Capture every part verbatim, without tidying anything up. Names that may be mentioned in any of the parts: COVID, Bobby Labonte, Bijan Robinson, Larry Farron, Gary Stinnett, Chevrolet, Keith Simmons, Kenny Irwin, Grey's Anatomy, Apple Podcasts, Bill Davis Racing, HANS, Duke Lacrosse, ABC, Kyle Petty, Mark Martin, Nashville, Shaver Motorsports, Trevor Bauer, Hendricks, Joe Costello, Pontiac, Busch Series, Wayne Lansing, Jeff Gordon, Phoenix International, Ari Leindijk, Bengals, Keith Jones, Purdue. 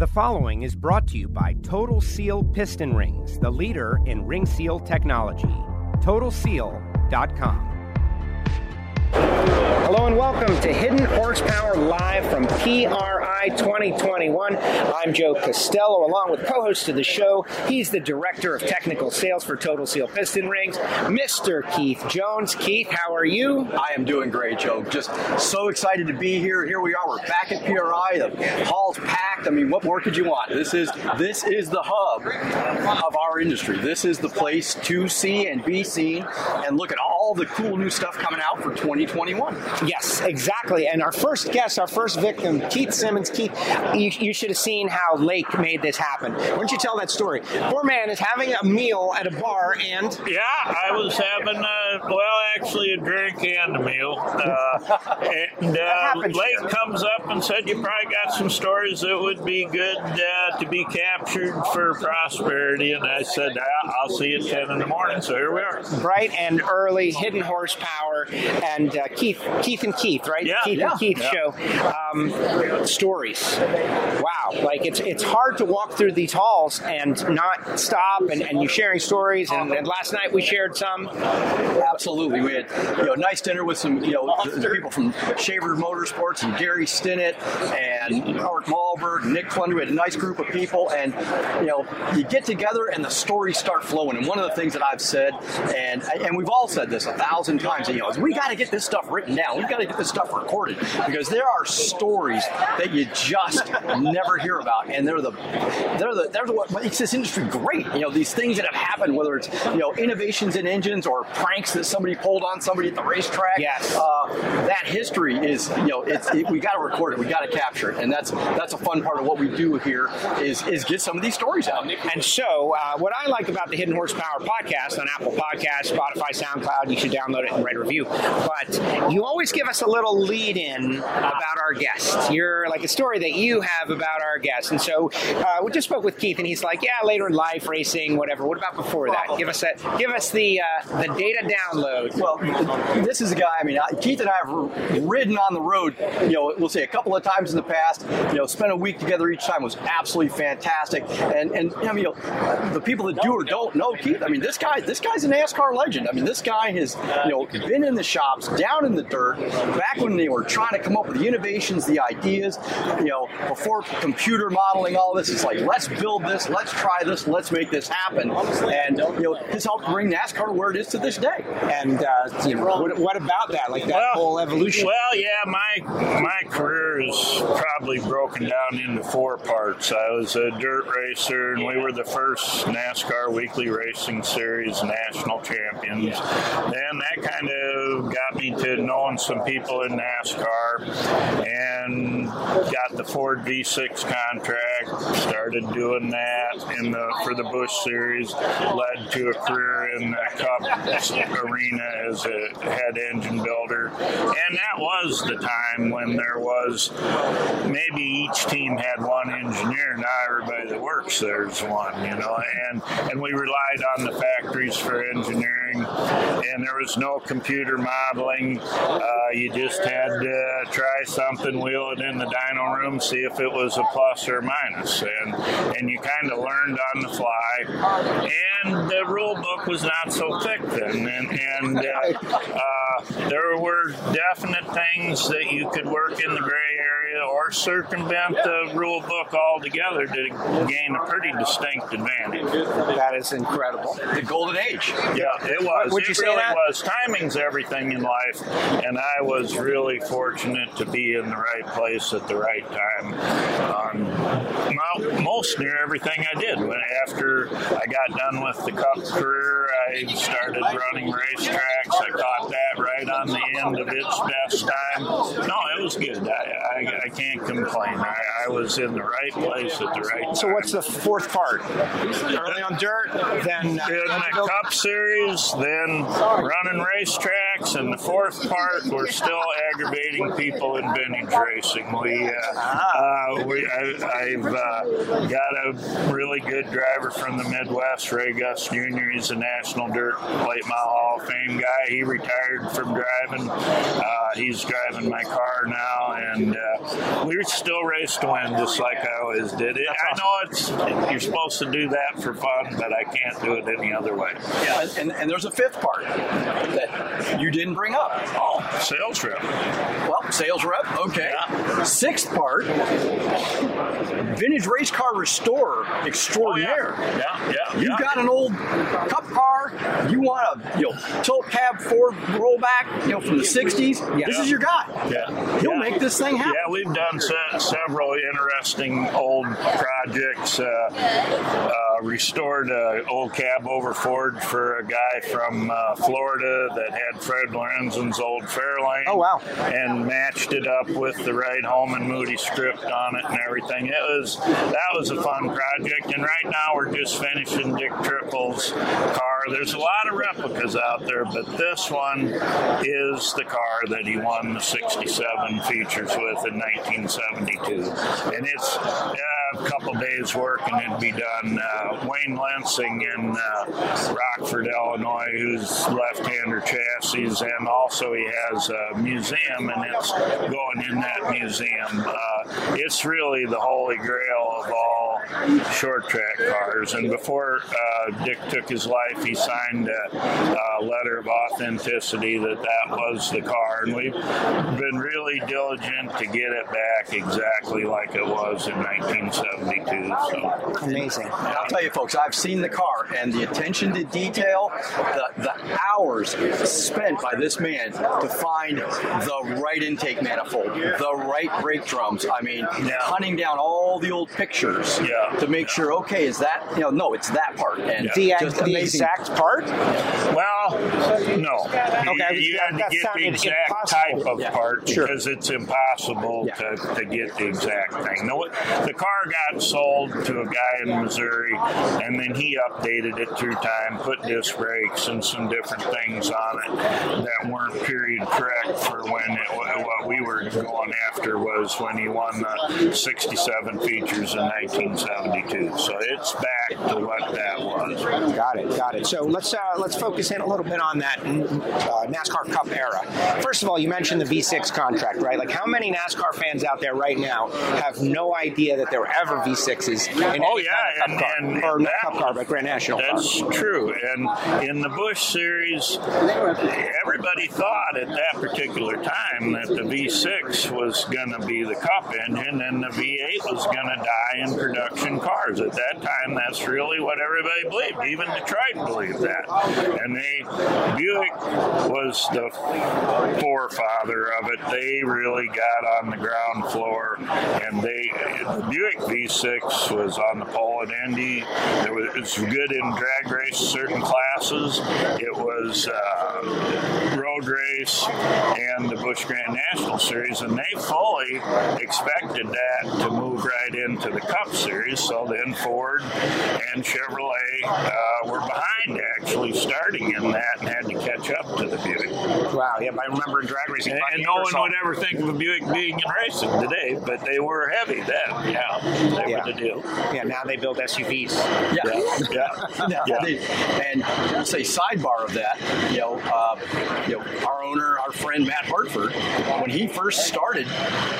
The following is brought to you by Total Seal Piston Rings, the leader in ring seal technology. Total Seal dot com. Hello and welcome to Hidden Horsepower live from P R I twenty twenty-one. I'm Joe Costello, along with co-host of the show. He's the Director of Technical Sales for Total Seal Piston Rings, Mister Keith Jones. Keith, how are you? I am doing great, Joe. Just so excited to be here. Here we are. We're back at P R I. The hall's packed. I mean, what more could you want? This is this is the hub of our industry. This is the place to see and be seen and look at all the cool new stuff coming out for twenty twenty-one. Yes, exactly. And our first guest, our first victim, Keith Simmons. Keith, you, you should have seen how Lake made this happen. Why don't you tell that story? Poor man is having a meal at a bar and... Yeah, I was having, a, well, actually a drink and a meal. Uh, and uh, Lake here. comes up and said, you probably got some stories that would be good uh, to be captured for prosperity. And I said, ah, I'll see you at ten in the morning. So here we are. Bright and early, Hidden Horsepower. And uh, Keith... Keith and Keith, right? Yeah, Keith yeah, and Keith yeah. show. Um, stories. Wow. Like, it's it's hard to walk through these halls and not stop, and, and you're sharing stories, and, and last night we shared some. Absolutely. We had, you know, a nice dinner with some, you know, the, the people from Shaver Motorsports and Gary Stinnett and Howard Malbert and Nick Flunder. We had a nice group of people, and, you know, you get together and the stories start flowing. And one of the things that I've said, and and we've all said this a thousand times, you know, is we got to get this stuff written down. We've got to get this stuff recorded, because there are stories that you just never hear about, and they're the they're the they're what makes this industry great. You know, these things that have happened, whether it's, you know, innovations in engines or pranks that somebody pulled on somebody at the racetrack. Yes. Uh, that history is, you know, it's it, we got to record it, we got to capture it, and that's that's a fun part of what we do here is is get some of these stories out. And so, uh, what I like about the Hidden Horsepower podcast on Apple Podcasts, Spotify, SoundCloud, you should download it and write a review. But you always give us a little lead-in about our guest. You're like a story that you have about our guest. And so uh, we just spoke with Keith, and he's like, yeah, later in life, racing, whatever. What about before that? Give us that. Give us the uh, the data download. Well, this is a guy, I mean, I, Keith and I have ridden on the road, you know, we'll say a couple of times in the past, you know, spent a week together each time. It was absolutely fantastic. And, and I mean, you know, the people that do or don't know Keith, I mean, this guy, this guy's a NASCAR legend. I mean, this guy has, you know, been in the shops, down in the dirt, back when they were trying to come up with the innovations, the ideas, you know, before computer modeling, all this, it's like, let's build this, let's try this, let's make this happen. And, you know, this helped bring NASCAR to where it is to this day. And uh, you know, what, what about that, like that well, whole evolution? Well, yeah, my my career is probably broken down into four parts. I was a dirt racer, and we were the first NASCAR Weekly Racing Series national champions. Then that kind of got me to knowing some people in NASCAR, and got the Ford V six contract, started doing that in the for the Busch Series, led to a career in the Cup arena as a head engine builder. And that was the time when there was, maybe each team had one engineer, now everybody that works there's one, you know, and, and we relied on the factories for engineering, and there was no computer modeling. Uh, you just had to try something, wheel it in the dyno room, see if it was a plus or a minus, and and you kind of learned on the fly. And the rule book was not so thick then, and, and uh, uh, there were definite things that you could work in the gray area or circumvent the rule book altogether to gain a pretty distinct advantage. That is incredible. The golden age. Yeah, it was. Would you it say really that? was. Timing's everything in life. And I was really fortunate to be in the right place at the right time. Um, well, most near everything I did. When, after I got done with the Cup career, I started running racetracks. I caught that right on the end of its best time. No, it was good. I, I, I can't complain. I, I was in the right place at the right time. So what's the fourth part? Early on dirt, then... In the Cup Series, then running racetracks, facts in the fourth part. We're still aggravating people in vintage racing. We, uh, uh, we I, I've uh, got a really good driver from the Midwest, Ray Gus Junior He's a National Dirt Late Model Hall of Fame guy. He retired from driving. Uh, he's driving my car now, and uh, we still race to win, just like I always did. It, I know it's you're supposed to do that for fun, but I can't do it any other way. Yeah, and, and there's a fifth part that you didn't bring up. Oh, sales rep. Well, sales rep, okay. Yeah. Sixth part, vintage race car restorer extraordinaire. Oh, yeah, yeah, yeah. You've yeah. got an old cup car, you want a you know, tilt cab Ford rollback, you know, from the sixties. Yeah. This is your guy. Yeah. He'll yeah. make this thing happen. Yeah, we've done se- several interesting old projects. Uh, uh, restored an old cab over Ford for a guy from uh, Florida that had Fred Lorenzen's old Fairlane. Oh, wow. And matched it up with the Ride Home and Moody script on it and everything. It was That was a fun project. And right now we're just finishing Dick Triple's car. There's a lot of replicas out there, but this one is the car that he won the sixty-seven features with in nineteen seventy-two. And it's uh, a couple days' work and it'd be done. Uh, Wayne Lansing in uh, Rockford, Illinois, who's left-hander chassis, and also he has a museum, and it's going in that museum. Uh, it's really the holy grail of all short track cars. And before uh, Dick took his life, he signed a, a letter of authenticity that that was the car, and we've been really diligent to get it back exactly like it was in nineteen seventy-two. So. Amazing. Yeah. I'll tell you folks, I've seen the car, and the attention to detail, the, the hours spent by this man to find the right intake manifold, the right brake drums. I mean, yeah. hunting down all the old pictures. Yeah. To make sure, okay, is that, you know, no, it's that part. And yeah. the, the exact part? Well, no. Okay, you, you that, had to get the exact impossible. type of yeah. part sure. because it's impossible yeah. to, to get the exact thing. No, the car got sold to a guy in Missouri, and then he updated it through time, put disc brakes and some different things on it that weren't period correct for when it, what we were going after was when he won the sixty-seven features in nineteen seventy-two. So it's back to what that was. Got it, got it. So let's uh, let's focus in a little bit on that uh, NASCAR Cup era. First of all, you mentioned the V six contract, right? Like, how many NASCAR fans out there right now have no idea that there were ever V sixes in oh, yeah, kind of Cup and, car, and, or and not Cup car, but Grand National That's car. True. And in the Busch Series, everybody thought at that particular time that the V six was going to be the Cup engine and the V eight was going to die in production cars. At that time, that's really what everybody believed. Even Detroit believed that. And they, Buick was the forefather of it. They really got on the ground floor, and they, the Buick V six was on the pole at Indy. It was, it was good in drag race, certain classes. It was uh, road race and the Busch Grand National Series, and they fully expected that to move right into the Cup Series. So then Ford and Chevrolet uh, were behind, actually, starting in that, and had to catch up to the Buick. Wow, yeah, I remember drag racing. And, and no one would ever think of a Buick being in racing today, but they were heavy then. Yeah, they yeah. were the deal. Yeah, now they build S U Vs. Yeah. Yeah. yeah. yeah. yeah. They, and I'll say sidebar of that, you know, uh, you know, our owner, our friend Matt Hartford, when he first started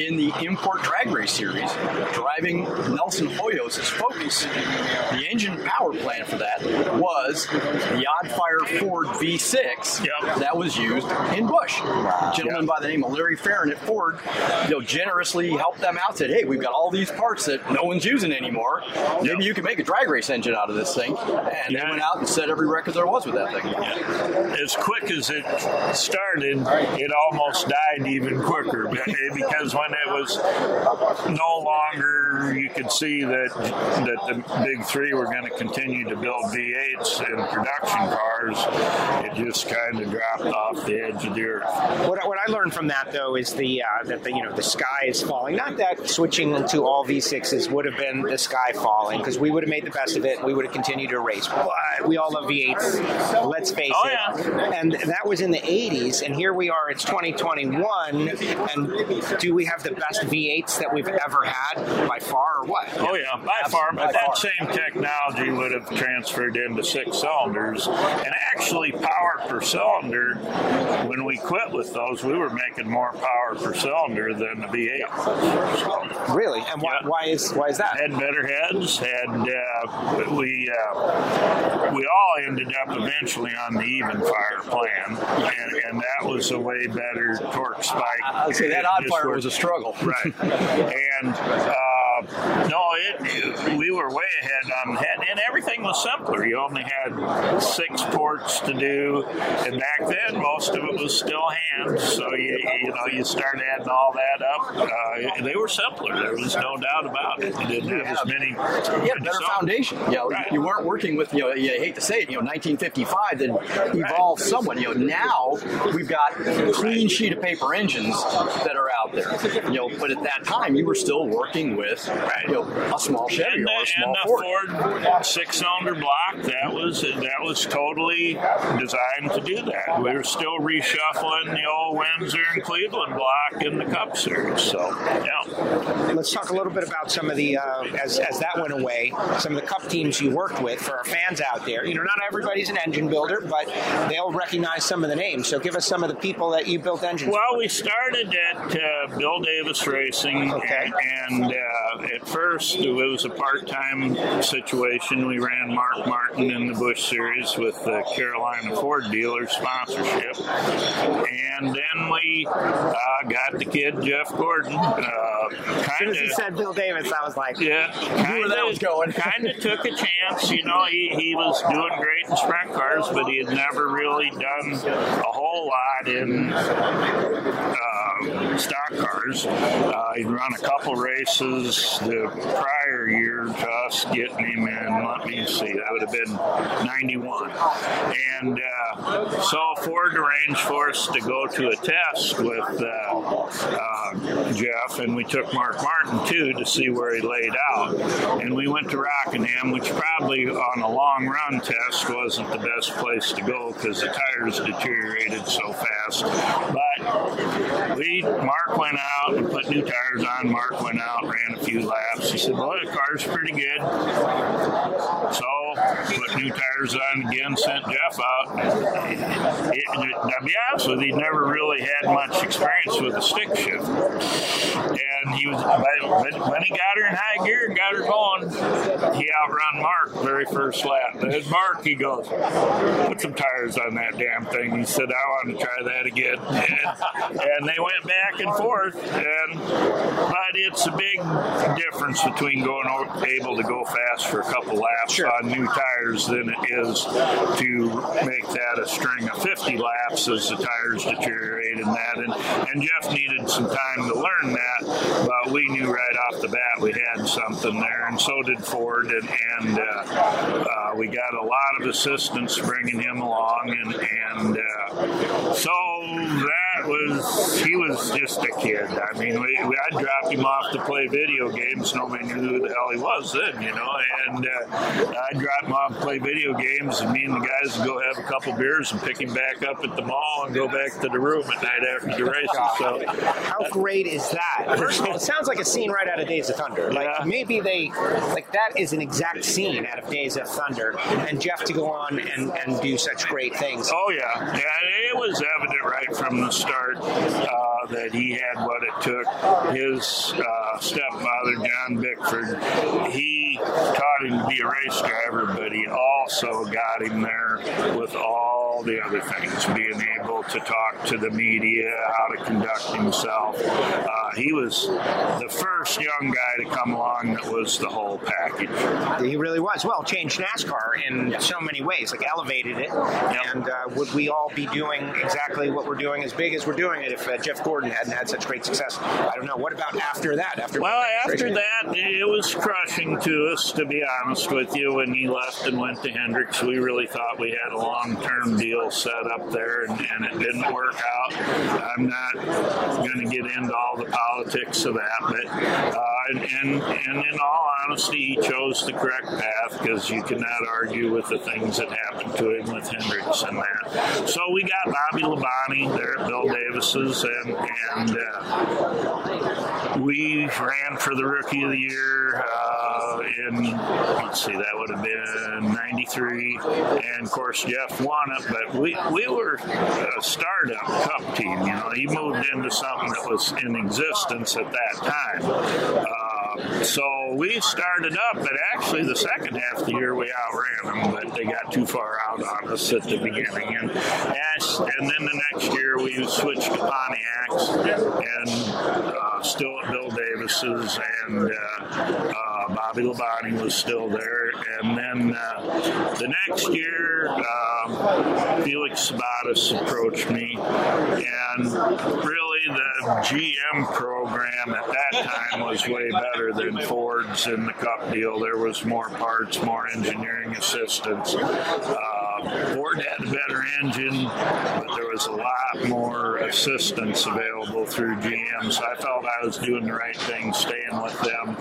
in the import drag race series, driving Nelson Hoyos' Focus, the engine power plan for that was the odd-fire Ford V six yep. that was used in Busch. A gentleman yep. by the name of Larry Farron at Ford, you know, generously helped them out, said, hey, we've got all these parts that no one's using anymore. Maybe yep. you can make a drag race engine out of this thing. And yeah. they went out and set every record there was with that thing. Yeah. As quick as it started, it almost died even quicker because when it was no longer, you could see that that the big three were going to continue to build V eights and production cars, it just kind of dropped off the edge of the earth. What, what I learned from that, though, is the uh, that the you know the sky is falling. Not that switching into all V sixes would have been the sky falling, because we would have made the best of it and we would have continued to race. But we all love V eights. Let's face oh, it. Yeah. And that was in the eighties. eighties, and here we are, it's twenty twenty-one, and do we have the best V eights that we've ever had by far, or what? Oh yeah, by Absolutely. far, but by that far. Same technology would have transferred into six cylinders, and actually power per cylinder, when we quit with those, we were making more power per cylinder than the V eight. So, really? And why, yeah. why is why is that? Had better heads, and uh, we uh, we all ended up eventually on the even fire plan, and, and that was a way better torque spike. I would say that odd fire worked. was a struggle. Right. and... Uh, No, it, we were way ahead on head, and everything was simpler. You only had six ports to do, and back then most of it was still hand. So you, you know, you start adding all that up. Uh, they were simpler. There was no doubt about it. You didn't have yeah. as many. You had a better songs. foundation. You know, right. you weren't working with. You know, you hate to say it. You know, nineteen fifty-five then evolved right. somewhat. You know, now we've got clean sheet of paper engines that are out there. You know, but at that time you were still working with. Right. You know, a small Chevy and, or a small and Ford. the Ford six-cylinder block, that was that was totally designed to do that. We were still reshuffling the old Windsor and Cleveland block in the Cup Series. So, yeah. Let's talk a little bit about some of the, uh, as, as that went away, some of the Cup teams you worked with for our fans out there. You know, not everybody's an engine builder, but they'll recognize some of the names. So give us some of the people that you built engines well, for. Well, we started at uh, Bill Davis Racing. Okay. And... and uh, At first, it was a part-time situation. We ran Mark Martin in the Busch Series with the Carolina Ford dealer sponsorship. And then we uh, got the kid, Jeff Gordon. Uh, kinda, as soon as he said Bill Davis, I was like, yeah, kinda, where that was going. Kind of took a chance. You know, he, he was doing great in sprint cars, but he had never really done a whole lot in uh, stock cars. Uh, he'd run a couple races the prior year to us getting him in, let me see, that would have been ninety-one. And uh, so Ford arranged for us to go to a test with uh, uh, Jeff, and we took Mark Martin, too, to see where he laid out. And we went to Rockingham, which probably on a long-run test wasn't the best place to go because the tires deteriorated so fast. But we, Mark went out and put new tires on. Mark went out, ran a few laps. He said, well, the car's pretty good. So put new tires on again, sent Jeff out. It, to be honest with you, he never really had much experience with a stick shift. And he was, but when he got her in high gear and got her going, he outrun Mark the very first lap. And Mark, he goes, put some tires on that damn thing. He said, I want to try that again. And, and they went back and forth. And but it's a big difference between going over, able to go fast for a couple laps sure. on new tires than it is to make that a string of fifty laps as the tires deteriorate in that. And, and Jeff needed some time to learn that, but we knew right off the bat we had something there, and so did Ford. And, and uh, uh, we got a lot of assistance bringing him along. And, and uh, so that was, he was just a kid. I mean, we, we, I dropped him off to play video games. Nobody knew who the hell he was then, you know. And uh, I drop him off and play video games, and me and the guys would go have a couple beers and pick him back up at the mall and go back to the room at night after the races. So, how great is that? First of all, it sounds like a scene right out of Days of Thunder. Like yeah. maybe they, like that is an exact scene out of Days of Thunder, and Jeff to go on and, and do such great things. Oh yeah, yeah, it was evident right from the start uh, that he had what it took. His uh, stepfather, John Bickford, he taught him to be a race driver. But he also got him there with all the other things, being able to talk to the media, how to conduct himself. Uh, he was the first young guy to come along that was the whole package. He really was. Well, changed NASCAR in so many ways, like elevated it. Yep. And uh, would we all be doing exactly what we're doing as big as we're doing it if uh, Jeff Gordon hadn't had such great success? I don't know. What about after that? After well, after that, it was crushing to us, to be honest with you. When he left and went to Hendricks, we really thought we had a long-term deal set up there, and, and it didn't work out. I'm not going to get into all the politics of that, but uh, and, and, and in all honesty, he chose the correct path because you cannot argue with the things that happened to him with Hendricks and that. So we got Bobby Labonte there at Bill Davis's, and, and uh, we ran for the Rookie of the Year uh, in, let's see, that would have been ninety-three, and of course Jeff won it, but we, we were a startup Cup team, you know, he moved into something that was in existence at that time. Uh, So we started up, but actually the second half of the year we outran them, but they got too far out on us at the beginning. And and then the next year we switched to Pontiacs, and uh, still at Bill Davis's, and uh, uh, Bobby Labonte was still there. And then uh, the next year, uh, Felix Sabatis approached me, and really the G M program at that time was way better than Ford's in the Cup deal. There was more parts, more engineering assistance. Uh, Ford had a better engine, but there was a lot more assistance available through G M, so I felt I was doing the right thing, staying with them.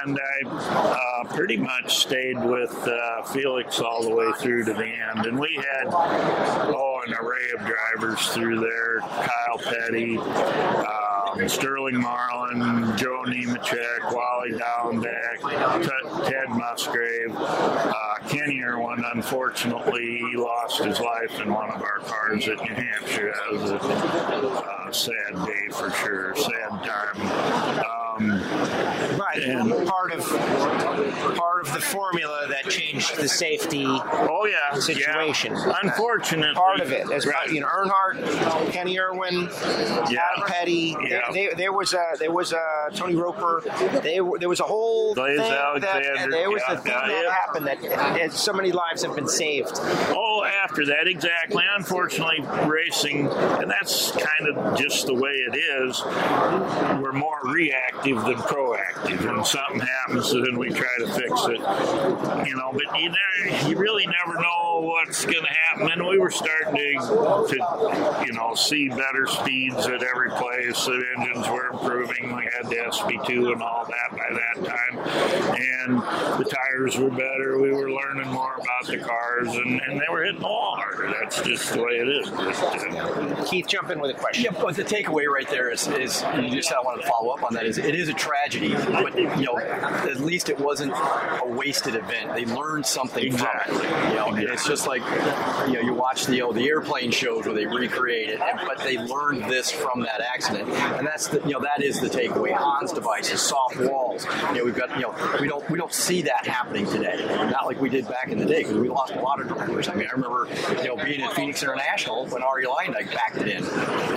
And I uh, pretty much stayed with uh, Felix all the way through to the end. And we had, oh, an array of drivers through there, Kyle Petty, um, Sterling Marlin, Joe Nemechek, Wally Downback, T- Ted Musgrave, uh, Kenny Irwin. Unfortunately, he lost his life in one of our cars at New Hampshire. That was a uh, sad day for sure, sad time. Um, Right, and part of part of the formula that changed the safety oh, yeah, situation. Yeah. Unfortunately, part of it as right. well. You know, Earnhardt, Kenny Irwin, yeah. Adam Petty. Yeah. They, they, there was a there was a Tony Roper. They, there was a whole Blaise thing Alexander, that there was yeah, a thing yeah, that yeah. happened that, that so many lives have been saved. Oh, after that, exactly. Unfortunately, racing, and that's kind of just the way it is. We're more reactive than proactive, and something happens and we try to fix it, you know, but you, never, you really never know what's going to happen. And we were starting to, to you know, see better speeds at every place, the engines were improving, we had the S P two and all that by that time, and the tires were better, we were learning more about the cars, and, and they were hitting the wall harder. That's just the way it is. Just, Keith, jump in with a question. Yeah, but the takeaway right there is, is you just I wanted to follow up on that, is it is a tragedy, but you know, at least it wasn't a wasted event. They learned something exactly. from it. You know, yeah. It's just like, you know, you watch the you know, the airplane shows where they recreate it, and, but they learned this from that accident, and that's the, you know, that is the takeaway. Hans devices, soft walls. You know, we've got you know we don't we don't see that happening today. Not like we did back in the day, because we lost a lot of drivers. I mean, I remember you know being at Phoenix International when Ari Leindijk backed it in,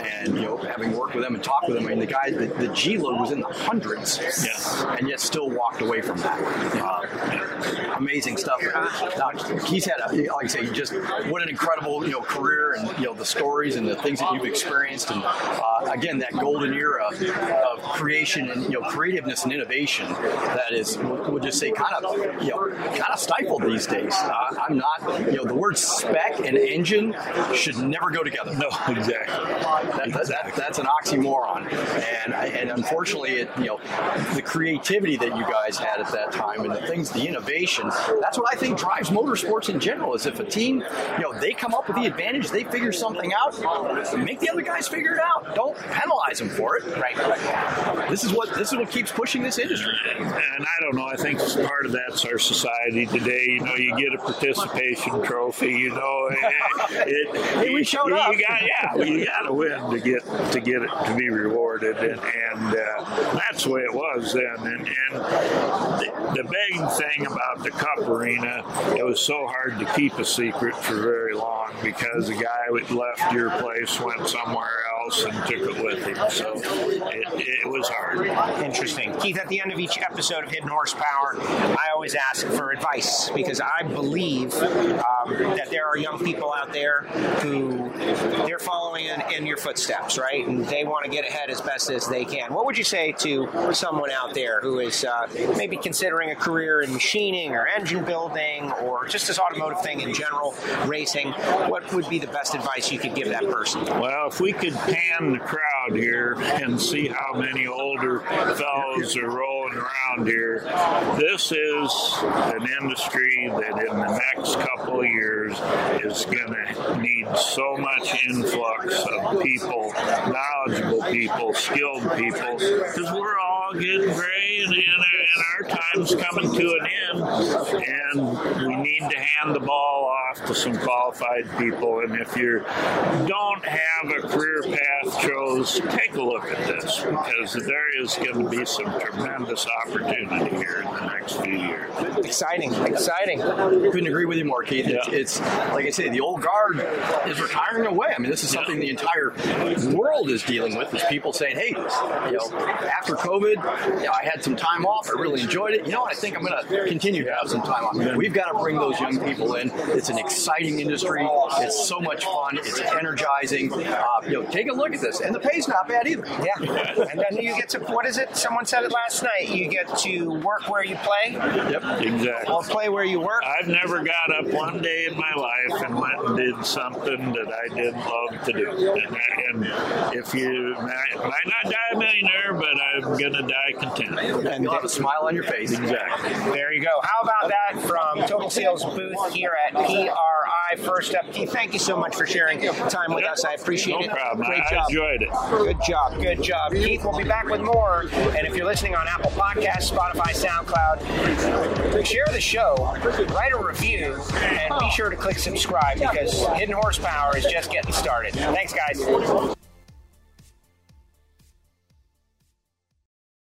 and you know having worked with them and talked with them. I mean, the guy, the, the G load was in the hundreds, yes. and yet still walked away from that. Uh, amazing stuff. Now, he's had, a, like I say, just what an incredible, you know, career, and you know the stories and the things that you've experienced, and uh, again that golden era of creation and you know creativeness and innovation that is, we'll just say, kind of you know kind of stifled these days. Uh, I'm not, you know, the word spec and engine should never go together. No, exactly. That, that, that, that's an oxymoron, and and unfortunately. It, you know, the creativity that you guys had at that time, and the things, the innovation, that's what I think drives motorsports in general. Is if a team, you know, they come up with the advantage, they figure something out, make the other guys figure it out. Don't penalize them for it. Right. right. This is what this is what keeps pushing this industry. And, and I don't know. I think part of that's our society today. You know, you get a participation trophy. You know, it, it, hey, we showed you, up. You got, yeah, you got to win to get to get it to be rewarded, and. and uh, That's the way it was then, and, and the, the big thing about the Cup arena, it was so hard to keep a secret for very long, because a guy that left your place went somewhere else and took it with him, so it, it was hard. Interesting. Keith, at the end of each episode of Hidden Horsepower, I always ask for advice, because I believe um, that there are young people out there who, they're following in, in your footsteps, right, and they want to get ahead as best as they can. What would you say to someone out there who is uh, maybe considering a career in machining or engine building or just this automotive thing in general, racing? What would be the best advice you could give that person? Well, if we could pan the crowd out here and see how many older fellows are rolling around here. This is an industry that in the next couple of years is going to need so much influx of people, knowledgeable people, skilled people, because we're all getting gray and, and, and our time's coming to an end, and we need to hand the ball off to some qualified people. And if you don't have a career path chose, take a look at this, because there is going to be some tremendous opportunity here in the next few years. Exciting, exciting. Couldn't agree with you more, Keith. Yeah. It's, it's, like I say, the old guard is retiring away. I mean, this is something yeah. the entire world is dealing with, is people saying, hey, you know, after COVID, you know, I had some time off. I really enjoyed it. You know what? I think I'm going to continue to have some time off. Yeah. We've got to bring those young people in. It's an exciting industry. It's so much fun. It's energizing. Uh, you know, take a look at this. And the pay's not bad either. Yeah. And then you get to, what is it? Someone said it last night. You get to work where you play. Yep. Exactly. Or play where you work. I've never got up one day in my life and went and did something that I didn't love to do. And, I, and if you, I might not die a millionaire, but I'm going to die content. And you'll have a smile on your face. Exactly. There you go. How about that from Total Seal's booth here at P R I? First up, Keith, thank you so much for sharing time with yep. us. I appreciate no it. Problem. Great I job. enjoyed it. Good job. Good job. Keith will be back with more. And if you're listening on Apple Podcasts, Spotify, SoundCloud, share the show, write a review, and be sure to click subscribe, because Hidden Horsepower is just getting started. Thanks, guys.